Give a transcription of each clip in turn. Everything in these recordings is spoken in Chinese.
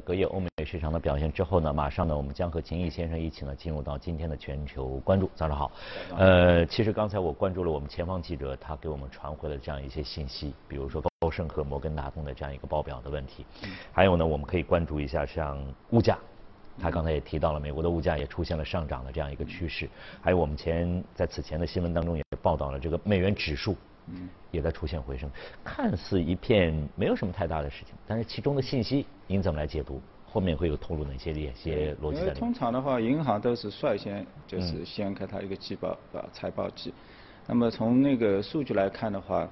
隔夜欧美市场的表现之后呢，马上呢，我们将和秦毅先生一起呢进入到今天的全球关注。早上好，其实刚才我关注了我们前方记者他给我们传回了这样一些信息，比如说高盛和摩根大通的这样一个报表的问题，还有呢，我们可以关注一下像物价。他刚才也提到了，美国的物价也出现了上涨的这样一个趋势，还有我们在此前的新闻当中也报道了这个美元指数，也在出现回升，看似一片没有什么太大的事情，但是其中的信息您怎么来解读？后面会有透露哪些逻辑在里面？因为通常的话，银行都是率先就是先开它一个季报财报季，那么从那个数据来看的话，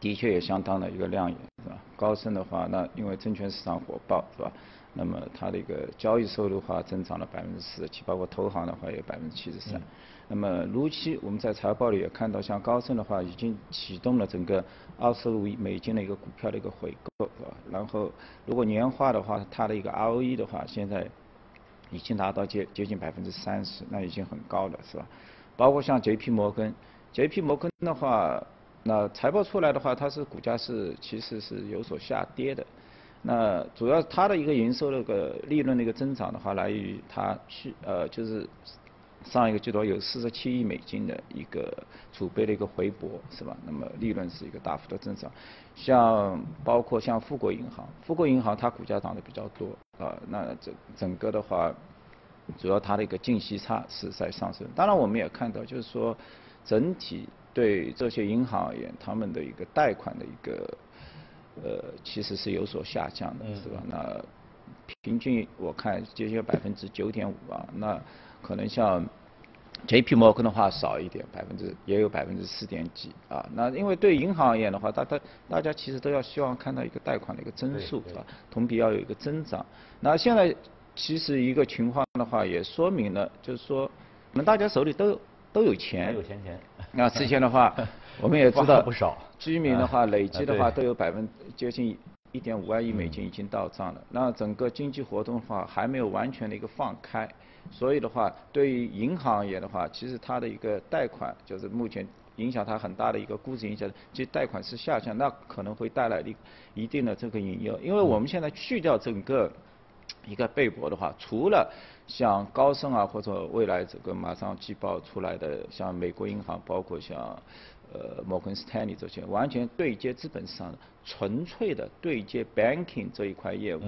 的确也相当的一个亮眼，是吧？高盛的话，那因为证券市场火爆，是吧？那么它的一个交易收入的话增长了47%，包括投行的话也73%。那么如期我们在财报里也看到，像高盛的话已经启动了整个25亿美金的一个股票的一个回购，是吧？然后如果年化的话，它的一个 ROE 的话，现在已经达到接近30%，那已经很高了，是吧？包括像 JP 摩根的话，那财报出来的话，它是股价其实是有所下跌的。那主要它的一个营收的一个利润的一个增长的话，来源于它就是上一个季度有47亿美金的一个储备的一个回拨，是吧？那么利润是一个大幅的增长。像包括像富国银行它股价涨得比较多啊，那整个的话，主要它的一个净息差是在上升。当然我们也看到，就是说整体对这些银行而言，他们的一个贷款的一个。其实是有所下降的，是吧？那平均我看接近9.5%啊，那可能像 JP 摩根的话少一点，也有4.几%啊。那因为对银行而言的话，大家其实都要希望看到一个贷款的一个增速，是吧？同比要有一个增长。那现在其实一个情况的话，也说明了，就是说我们大家手里都有钱，有钱。那之前的话，我们也知道，不少居民的话累计的话都有接近1.5万亿美金已经到账了。那整个经济活动的话还没有完全的一个放开，所以的话，对于银行而言的话，其实它的一个贷款就是目前影响它很大的一个估值影响，其实贷款是下降，那可能会带来一定的这个隐忧，因为我们现在去掉整个。一个被博的话，除了像高盛啊，或者未来这个马上季报出来的，像美国银行，包括像摩根斯坦利这些，完全对接资本市场，纯粹的对接 banking 这一块业务，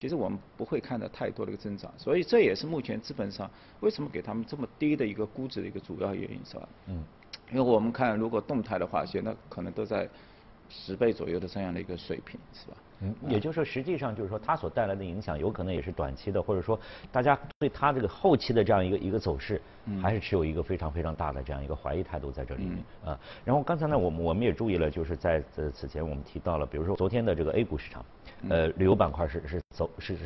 其实我们不会看到太多的一个增长，所以这也是目前资本市场为什么给他们这么低的一个估值的一个主要原因，是吧？因为我们看如果动态的话，现在可能都在10倍左右的这样的一个水平，是吧？也就是说，实际上就是说，它所带来的影响有可能也是短期的，或者说大家对它这个后期的这样一个走势，还是持有一个非常非常大的这样一个怀疑态度在这里面啊。然后刚才呢，我们也注意了，就是在此前我们提到了，比如说昨天的这个 A 股市场，旅游板块是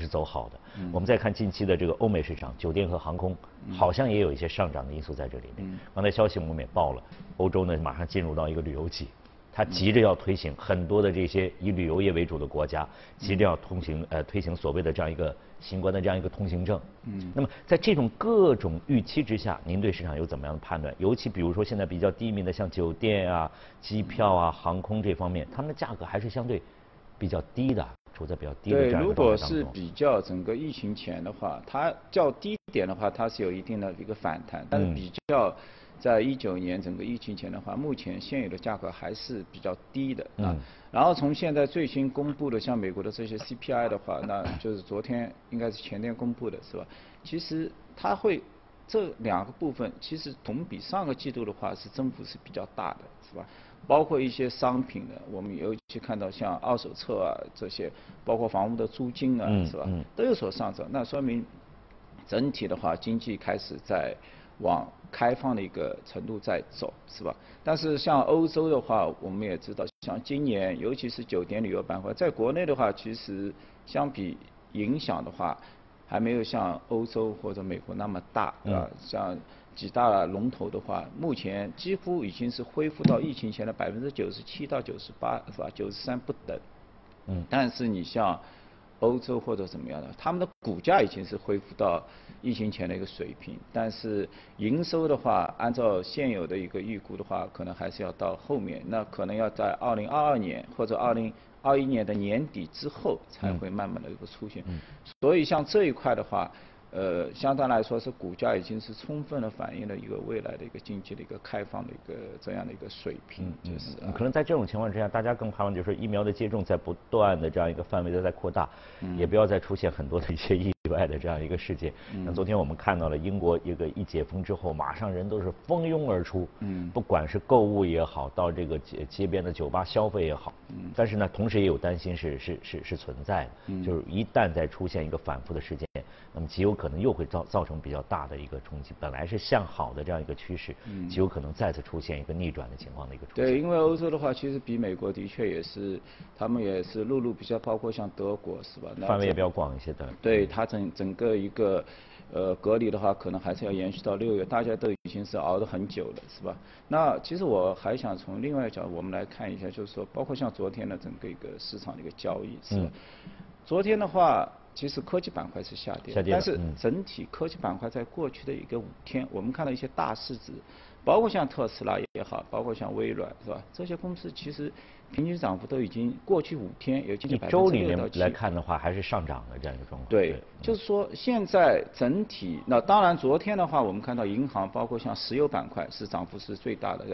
走好的。我们再看近期的这个欧美市场，酒店和航空好像也有一些上涨的因素在这里面。刚才消息我们也报了，欧洲呢马上进入到一个旅游季。他急着要推行很多的这些以旅游业为主的国家，急着要推行所谓的这样一个新冠的这样一个通行证。那么在这种各种预期之下，您对市场有怎么样的判断？尤其比如说现在比较低迷的，像酒店啊、机票啊、航空这方面，他们的价格还是相对比较低的，处在比较低的这样一个状态当中。对，如果是比较整个疫情前的话，它较低点的话，它是有一定的一个反弹，但是比较。在19年整个疫情前的话，目前现有的价格还是比较低的啊。然后从现在最新公布的像美国的这些 CPI 的话，那就是昨天应该是前天公布的，是吧？其实它会这两个部分其实同比上个季度的话是增幅是比较大的，是吧？包括一些商品的，我们尤其看到像二手车啊这些，包括房屋的租金啊，是吧？都有所上涨，那说明整体的话经济开始在。往开放的一个程度在走，是吧？但是像欧洲的话，我们也知道，像今年尤其是酒店旅游板块，在国内的话，其实相比影响的话，还没有像欧洲或者美国那么大，对吧？像几大龙头的话，目前几乎已经是恢复到疫情前的97%到98%，是吧？93%不等。但是你像。欧洲或者怎么样的，他们的股价已经是恢复到疫情前的一个水平，但是营收的话，按照现有的一个预估的话，可能还是要到后面，那可能要在2022年或者20 2021年的年底之后才会慢慢的一个出现。所以像这一块的话，相当来说是股价已经是充分的反映了一个未来的一个经济的一个开放的一个这样的一个水平，就是可能在这种情况之下，大家更盼望就是疫苗的接种在不断的这样一个范围的在扩大，也不要再出现很多的一些意外的这样一个事件。那昨天我们看到了英国一个一解封之后，马上人都是蜂拥而出，不管是购物也好，到这个街边的酒吧消费也好，但是呢，同时也有担心是存在的，就是一旦再出现一个反复的事件，那么极有可能又会造成比较大的一个冲击，本来是向好的这样一个趋势，极有可能再次出现一个逆转的情况的一个出现。对，因为欧洲的话，其实比美国的确也是，他们也是陆路比较，包括像德国是吧？范围也比较广一些的。对，它整个一个，隔离的话，可能还是要延续到6月，大家都已经是熬得很久了，是吧？那其实我还想从另外一角度我们来看一下，就是说，包括像昨天的整个一个市场的一个交易，是吧？昨天的话。其实科技板块是下跌，但是整体科技板块在过去的一个5天，我们看到一些大市值，包括像特斯拉也好，包括像微软是吧？这些公司其实平均涨幅都已经过去5天有接近1%到7%。一周里面来看的话，还是上涨的这样一个状况。对，就是说现在整体，那当然昨天的话，我们看到银行包括像石油板块是涨幅是最大的，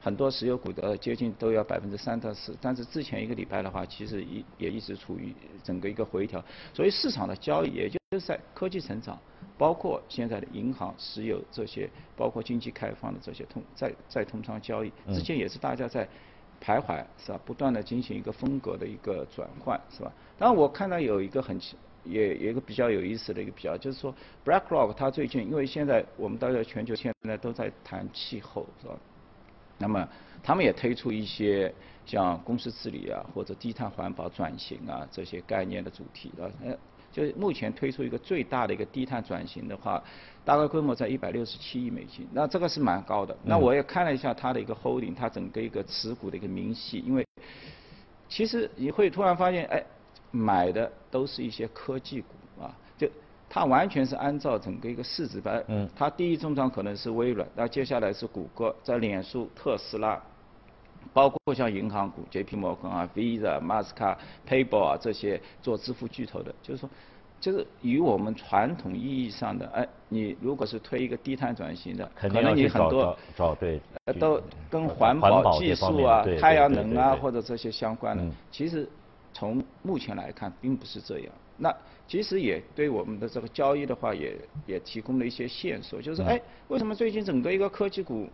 很多石油股的接近都要3%到4%，但是之前一个礼拜的话，其实也一直处于整个一个回调，所以市场的交易也就是在科技成长，包括现在的银行、石油这些，包括经济开放的这些通商交易之间，也是大家在徘徊，是吧？不断的进行一个风格的一个转换，是吧？当然我看到有一个有一个比较有意思的一个比较，就是说 BlackRock 它最近，因为现在我们大家全球现在都在谈气候，是吧？那么他们也推出一些像公司治理啊，或者低碳环保转型啊这些概念的主题啊。就是目前推出一个最大的一个低碳转型的话，大概规模在167亿美金，那这个是蛮高的。那我也看了一下它的一个 holding， 它整个一个持股的一个明细，因为其实你会突然发现，哎，买的都是一些科技股啊，就它完全是按照整个一个市值来，它第一重仓可能是微软，那接下来是谷歌，在脸书、特斯拉。包括像银行股、JP 摩根啊、Visa、Mastercard、PayPal 啊这些做支付巨头的，就是说，就是与我们传统意义上的，哎，你如果是推一个低碳转型的，可能你很多都跟环保技术啊、太阳能啊或者这些相关的，其实从目前来看并不是这样。那其实也对我们的这个交易的话，也提供了一些线索，就是哎，为什么最近整个一个科技股？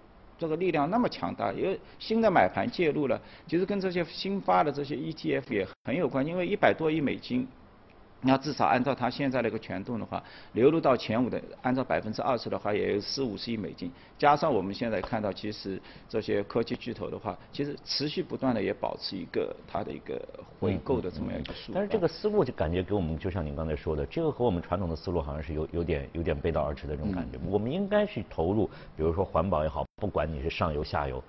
这个力量那么强大，因为新的买盘介入了，其实跟这些新发的这些 ETF 也很有关系，因为100多亿美金，那至少按照它现在的一个权重的话，流入到前5的，按照20%的话，也有40-50亿美金，加上我们现在看到，其实这些科技巨头的话，其实持续不断的也保持一个它的一个回购的这么样一个数。但是这个思路就感觉给我们，就像您刚才说的，这个和我们传统的思路好像是有点背道而驰的这种感觉。我们应该去投入，比如说环保也好。不管你是上游、下游，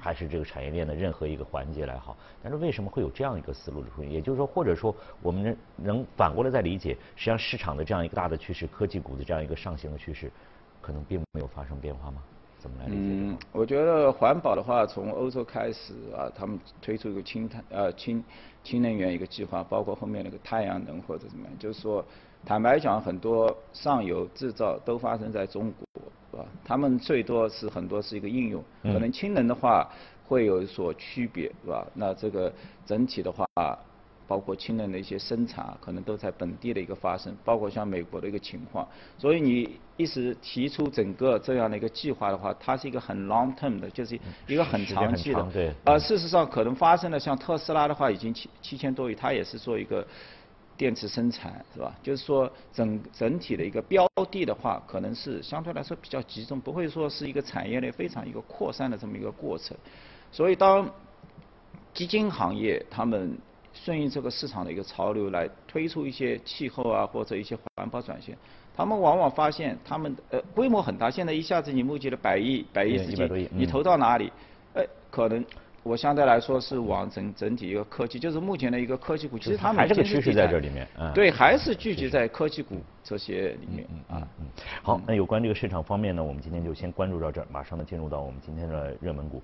还是这个产业链的任何一个环节来好，但是为什么会有这样一个思路的出现？也就是说，或者说我们能反过来再理解，实际上市场的这样一个大的趋势，科技股的这样一个上行的趋势，可能并没有发生变化吗？怎么来理解？我觉得环保的话，从欧洲开始啊，他们推出一个氢能源一个计划，包括后面那个太阳能或者怎么样，就是说，坦白讲，很多上游制造都发生在中国。他们最多是很多是一个应用，可能氢能的话会有所区别，是吧？那这个整体的话，包括氢能的一些生产，可能都在本地的一个发生，包括像美国的一个情况。所以你一时提出整个这样的一个计划的话，它是一个很 long term 的，就是一个很长期的。对。事实上可能发生了，像特斯拉的话已经7000多亿，它也是做一个。电池生产是吧？就是说整体的一个标的的话，可能是相对来说比较集中，不会说是一个产业链非常一个扩散的这么一个过程。所以当基金行业他们顺应这个市场的一个潮流来推出一些气候啊或者一些环保转型，他们往往发现他们规模很大，现在一下子你募集了百亿资金，你投到哪里？可能。我相对来说是往整体一个科技，就是目前的一个科技股，其实它们还是个趋势在这里面。对，还是聚集在科技股这些里面。好，那有关这个市场方面呢，我们今天就先关注到这儿，马上呢进入到我们今天的热门股。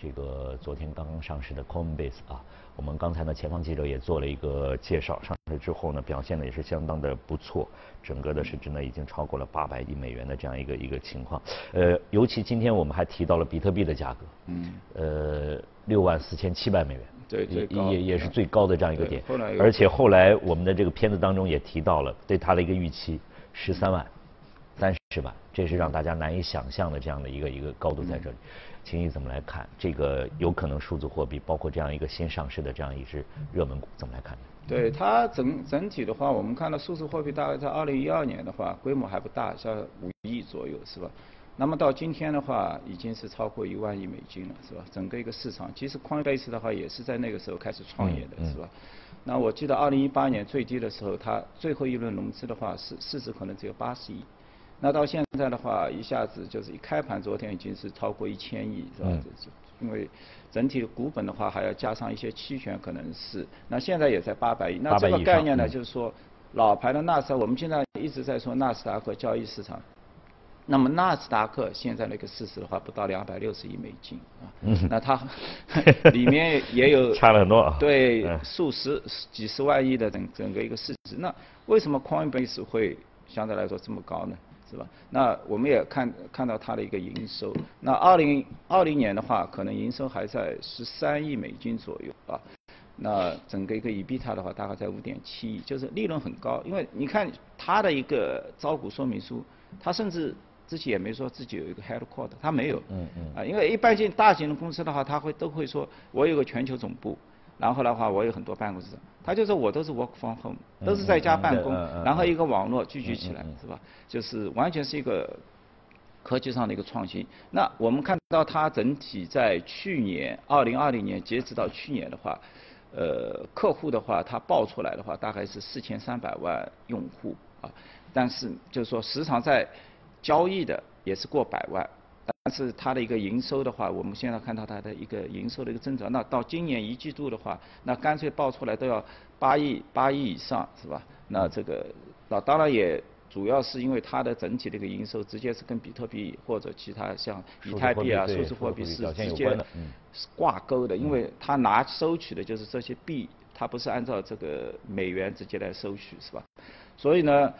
这个昨天刚刚上市的 Coinbase 啊，我们刚才呢前方记者也做了一个介绍，上市之后呢表现的也是相当的不错，整个的市值呢已经超过了800亿美元的这样一个情况。尤其今天我们还提到了比特币的价格，64,700美元，对，也是最高的这样一个点。而且后来我们的这个片子当中也提到了对它的一个预期13万。30万，这是让大家难以想象的这样的一个高度在这里，秦毅怎么来看这个有可能数字货币，包括这样一个新上市的这样一只热门股怎么来看？对它整体的话，我们看到数字货币大概在2012年的话规模还不大，像5亿左右是吧？那么到今天的话已经是超过1万亿美金了是吧？整个一个市场，其实 Coinbase 的话也是在那个时候开始创业的是吧？那我记得2018年最低的时候，它最后一轮融资的话市值可能只有80亿。那到现在的话，一下子就是一开盘，昨天已经是超过1000亿，是吧？因为整体的股本的话，还要加上一些期权，可能是那现在也在800亿。那这个概念呢，就是说老牌的纳斯达克，我们现在一直在说纳斯达克交易市场。那么纳斯达克现在那个市值的话，不到260亿美金啊，那它里面也有差了很多，对，数十几十万亿的整个一个市值。那为什么 Coinbase 会相对来说这么高呢？是吧？那我们也看到它的一个营收，那2020年的话，可能营收还在13亿美金左右啊。那整个一个EBITDA的话，大概在5.7亿，就是利润很高。因为你看它的一个招股说明书，它甚至自己也没说自己有一个 headquarter， 它没有。啊，因为一般性大型的公司的话，它都会说我有个全球总部。然后的话，我有很多办公室，他就说我都是 work from home， 都是在家办公，然后一个网络聚集起来，是吧？就是完全是一个科技上的一个创新。那我们看到它整体在去年2020年截止到去年的话，客户的话，它报出来的话大概是4300万用户啊，但是就是说时常在交易的也是过100万。但是它的一个营收的话，我们现在看到它的一个营收的一个增长，那到今年1季度的话，那干脆报出来都要8亿以上，是吧？那这个那当然也主要是因为它的整体的一个营收直接是跟比特币或者其他像以太币啊、数字货币是直接挂钩的，因为它收取的就是这些币，它不是按照这个美元直接来收取，是吧？所以呢，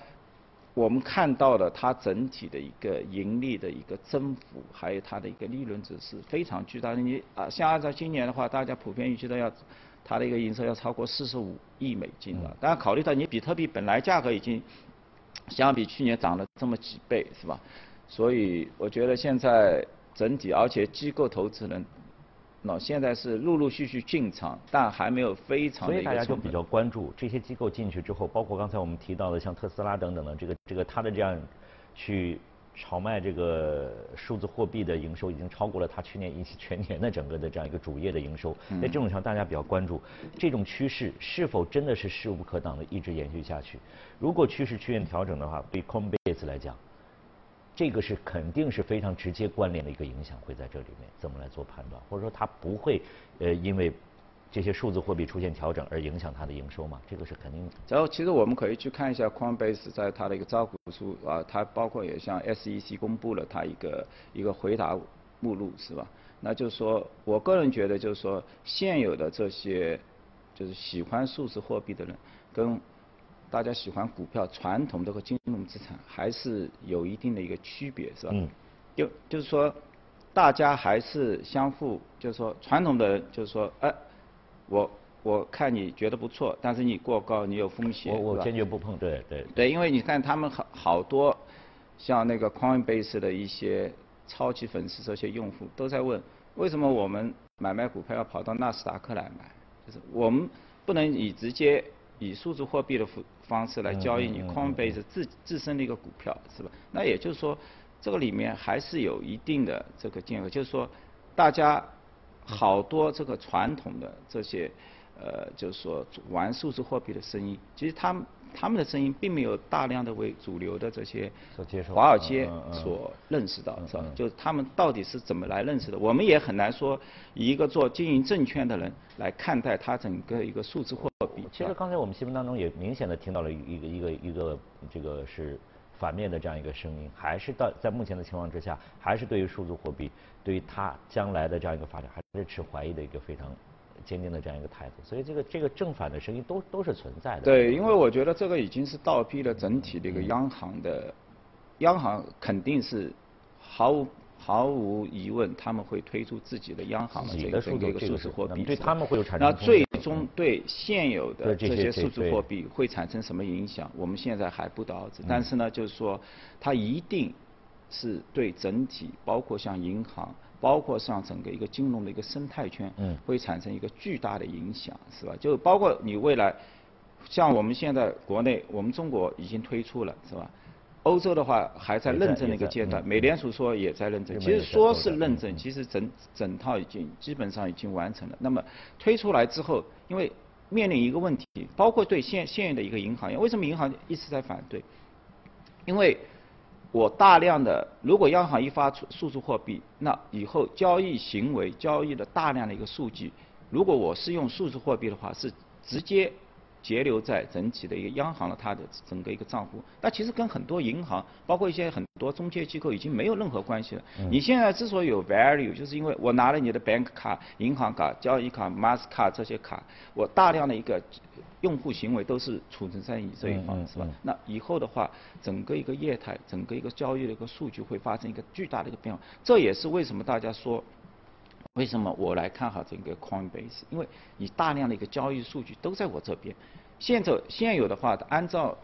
我们看到了它整体的一个盈利的一个增幅，还有它的一个利润值是非常巨大的。你啊，像按照今年的话，大家普遍预期都要它的一个营收要超过45亿美金了。当然，考虑到你比特币本来价格已经相比去年涨了这么几倍，是吧？所以我觉得现在整体，而且机构投资人那现在是陆陆续续进场，但还没有非常的一个。所以大家就比较关注这些机构进去之后，包括刚才我们提到的像特斯拉等等的这个它的这样去炒卖这个数字货币的营收，已经超过了它去年全年的整个的这样一个主业的营收。在这种上，大家比较关注这种趋势是否真的是势不可挡的一直延续下去。如果趋势出现调整的话，对 Coinbase 来讲，这个是肯定是非常直接关联的一个影响，会在这里面怎么来做判断？或者说它不会因为这些数字货币出现调整而影响它的营收嘛？这个是肯定的。然后其实我们可以去看一下 Coinbase 在它的一个招股书啊，它包括也像 SEC 公布了它一个回答目录，是吧？那就是说我个人觉得就是说现有的这些就是喜欢数字货币的人跟大家喜欢股票传统的和金融资产还是有一定的一个区别，是吧？就是说大家还是相互，就是说传统的人就是说我看你觉得不错，但是你过高你有风险，我坚决不碰，对，因为你看他们好多像那个 Coinbase 的一些超级粉丝，这些用户都在问为什么我们买卖股票要跑到纳斯达克来买，就是我们不能直接以数字货币的方式来交易你 Coinbase 自身的一个股票，是吧？那也就是说，这个里面还是有一定的这个间隔，就是说，大家好多这个传统的这些就是说玩数字货币的声音，其实他们的声音并没有大量的为主流的这些华尔街所认识到，是吧？就是他们到底是怎么来认识的，我们也很难说以一个做经营证券的人来看待他整个一个数字货币。其实刚才我们新闻当中也明显的听到了一个这个是反面的这样一个声音，还是到在目前的情况之下，还是对于数字货币，对于它将来的这样一个发展，还是持怀疑的一个非常坚定的这样一个态度。所以这个正反的声音都是存在的。对，因为我觉得这个已经是倒逼了整体的一个央行的，央行肯定是毫无疑问，他们会推出自己的央行的这个数字货币，对他们会有产生。那最终对现有的这些数字货币会产生什么影响？我们现在还不得而知。但是呢，就是说，它一定是对整体，包括像银行，包括像整个一个金融的一个生态圈，会产生一个巨大的影响，是吧？就包括你未来，像我们现在国内，我们中国已经推出了，是吧？欧洲的话还在认证的一个阶段，美联储说也在认证，其实说是认证，其实整套已经基本上已经完成了。那么推出来之后，因为面临一个问题，包括对现有的一个银行业，为什么银行一直在反对？因为我大量的，如果央行一发出数字货币，那以后交易行为、交易的大量的一个数据，如果我是用数字货币的话，是直接截留在整体的一个央行的它的整个一个账户，那其实跟很多银行，包括一些很多中介机构已经没有任何关系了。你现在之所以有 value， 就是因为我拿了你的 bank 卡、银行卡、交易卡、Mastercard 这些卡，我大量的一个用户行为都是储存在你这一方，是吧？那以后的话，整个一个业态、整个一个交易的一个数据会发生一个巨大的一个变化。这也是为什么大家说，为什么我来看好整个 Coinbase？ 因为你大量的一个交易数据都在我这边。现有的话，按照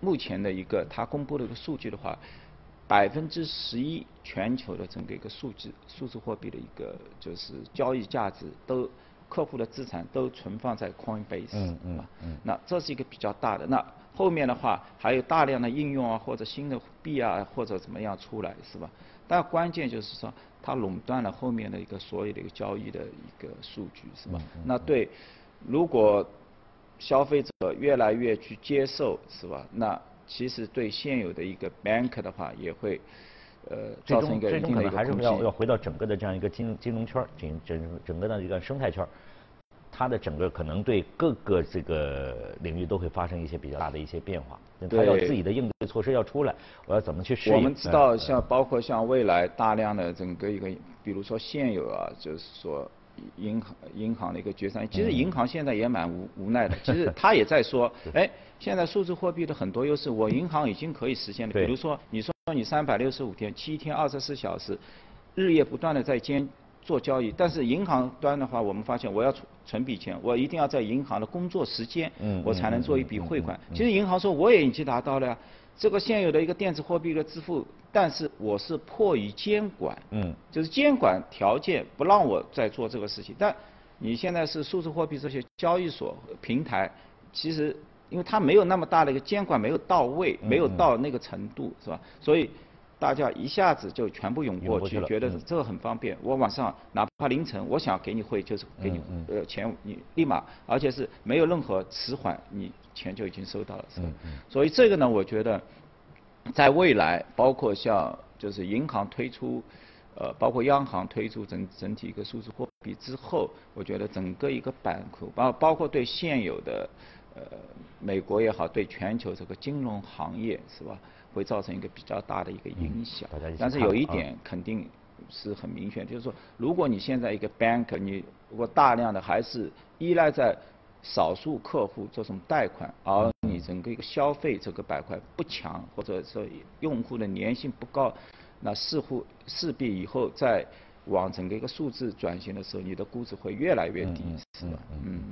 目前的一个它公布的一个数据的话，11%全球的整个一个数字货币的一个就是交易价值都客户的资产都存放在 Coinbase， 那这是一个比较大的。那后面的话还有大量的应用啊，或者新的币啊，或者怎么样出来，是吧？但关键就是说，它垄断了后面的一个所有的一个交易的一个数据，是吧？那对，如果消费者越来越去接受，是吧？那其实对现有的一个 bank 的话，也会造成一个一定的一个空隙。最终可能还是要回到整个的这样一个金融圈，整个的一个生态圈，它的整个可能对各个这个领域都会发生一些比较大的一些变化。它要自己的应对措施要出来，我要怎么去适应？我们知道，像包括像未来大量的整个一个，比如说现有啊，就是说。银行的一个决策，其实银行现在也蛮无奈的。其实他也在说，哎，现在数字货币的很多优势，我银行已经可以实现了。比如说，你说你365天、7天、24小时，日夜不断的在做交易，但是银行端的话，我们发现我要存笔钱，我一定要在银行的工作时间，我才能做一笔汇款。其实银行说我也已经达到了呀。这个现有的一个电子货币的支付，但是我是迫于监管，就是监管条件不让我再做这个事情。但你现在是数字货币这些交易所平台，其实因为它没有那么大的一个监管没有到位，没有到那个程度，是吧？所以大家一下子就全部涌过去，觉得这个很方便。我晚上哪怕凌晨，我想给你汇就是给你钱，你立马，而且是没有任何迟缓，你钱就已经收到了，是吧？所以这个呢，我觉得在未来，包括像就是银行推出，包括央行推出整体一个数字货币之后，我觉得整个一个板块，包括对现有的美国也好，对全球这个金融行业，是吧？会造成一个比较大的一个影响，但是有一点肯定是很明显，就是说，如果你现在一个 bank， 你如果大量的还是依赖在少数客户这种贷款，而你整个一个消费这个板块不强，或者说用户的粘性不高，那势必以后在往整个一个数字转型的时候，你的估值会越来越低，是吧？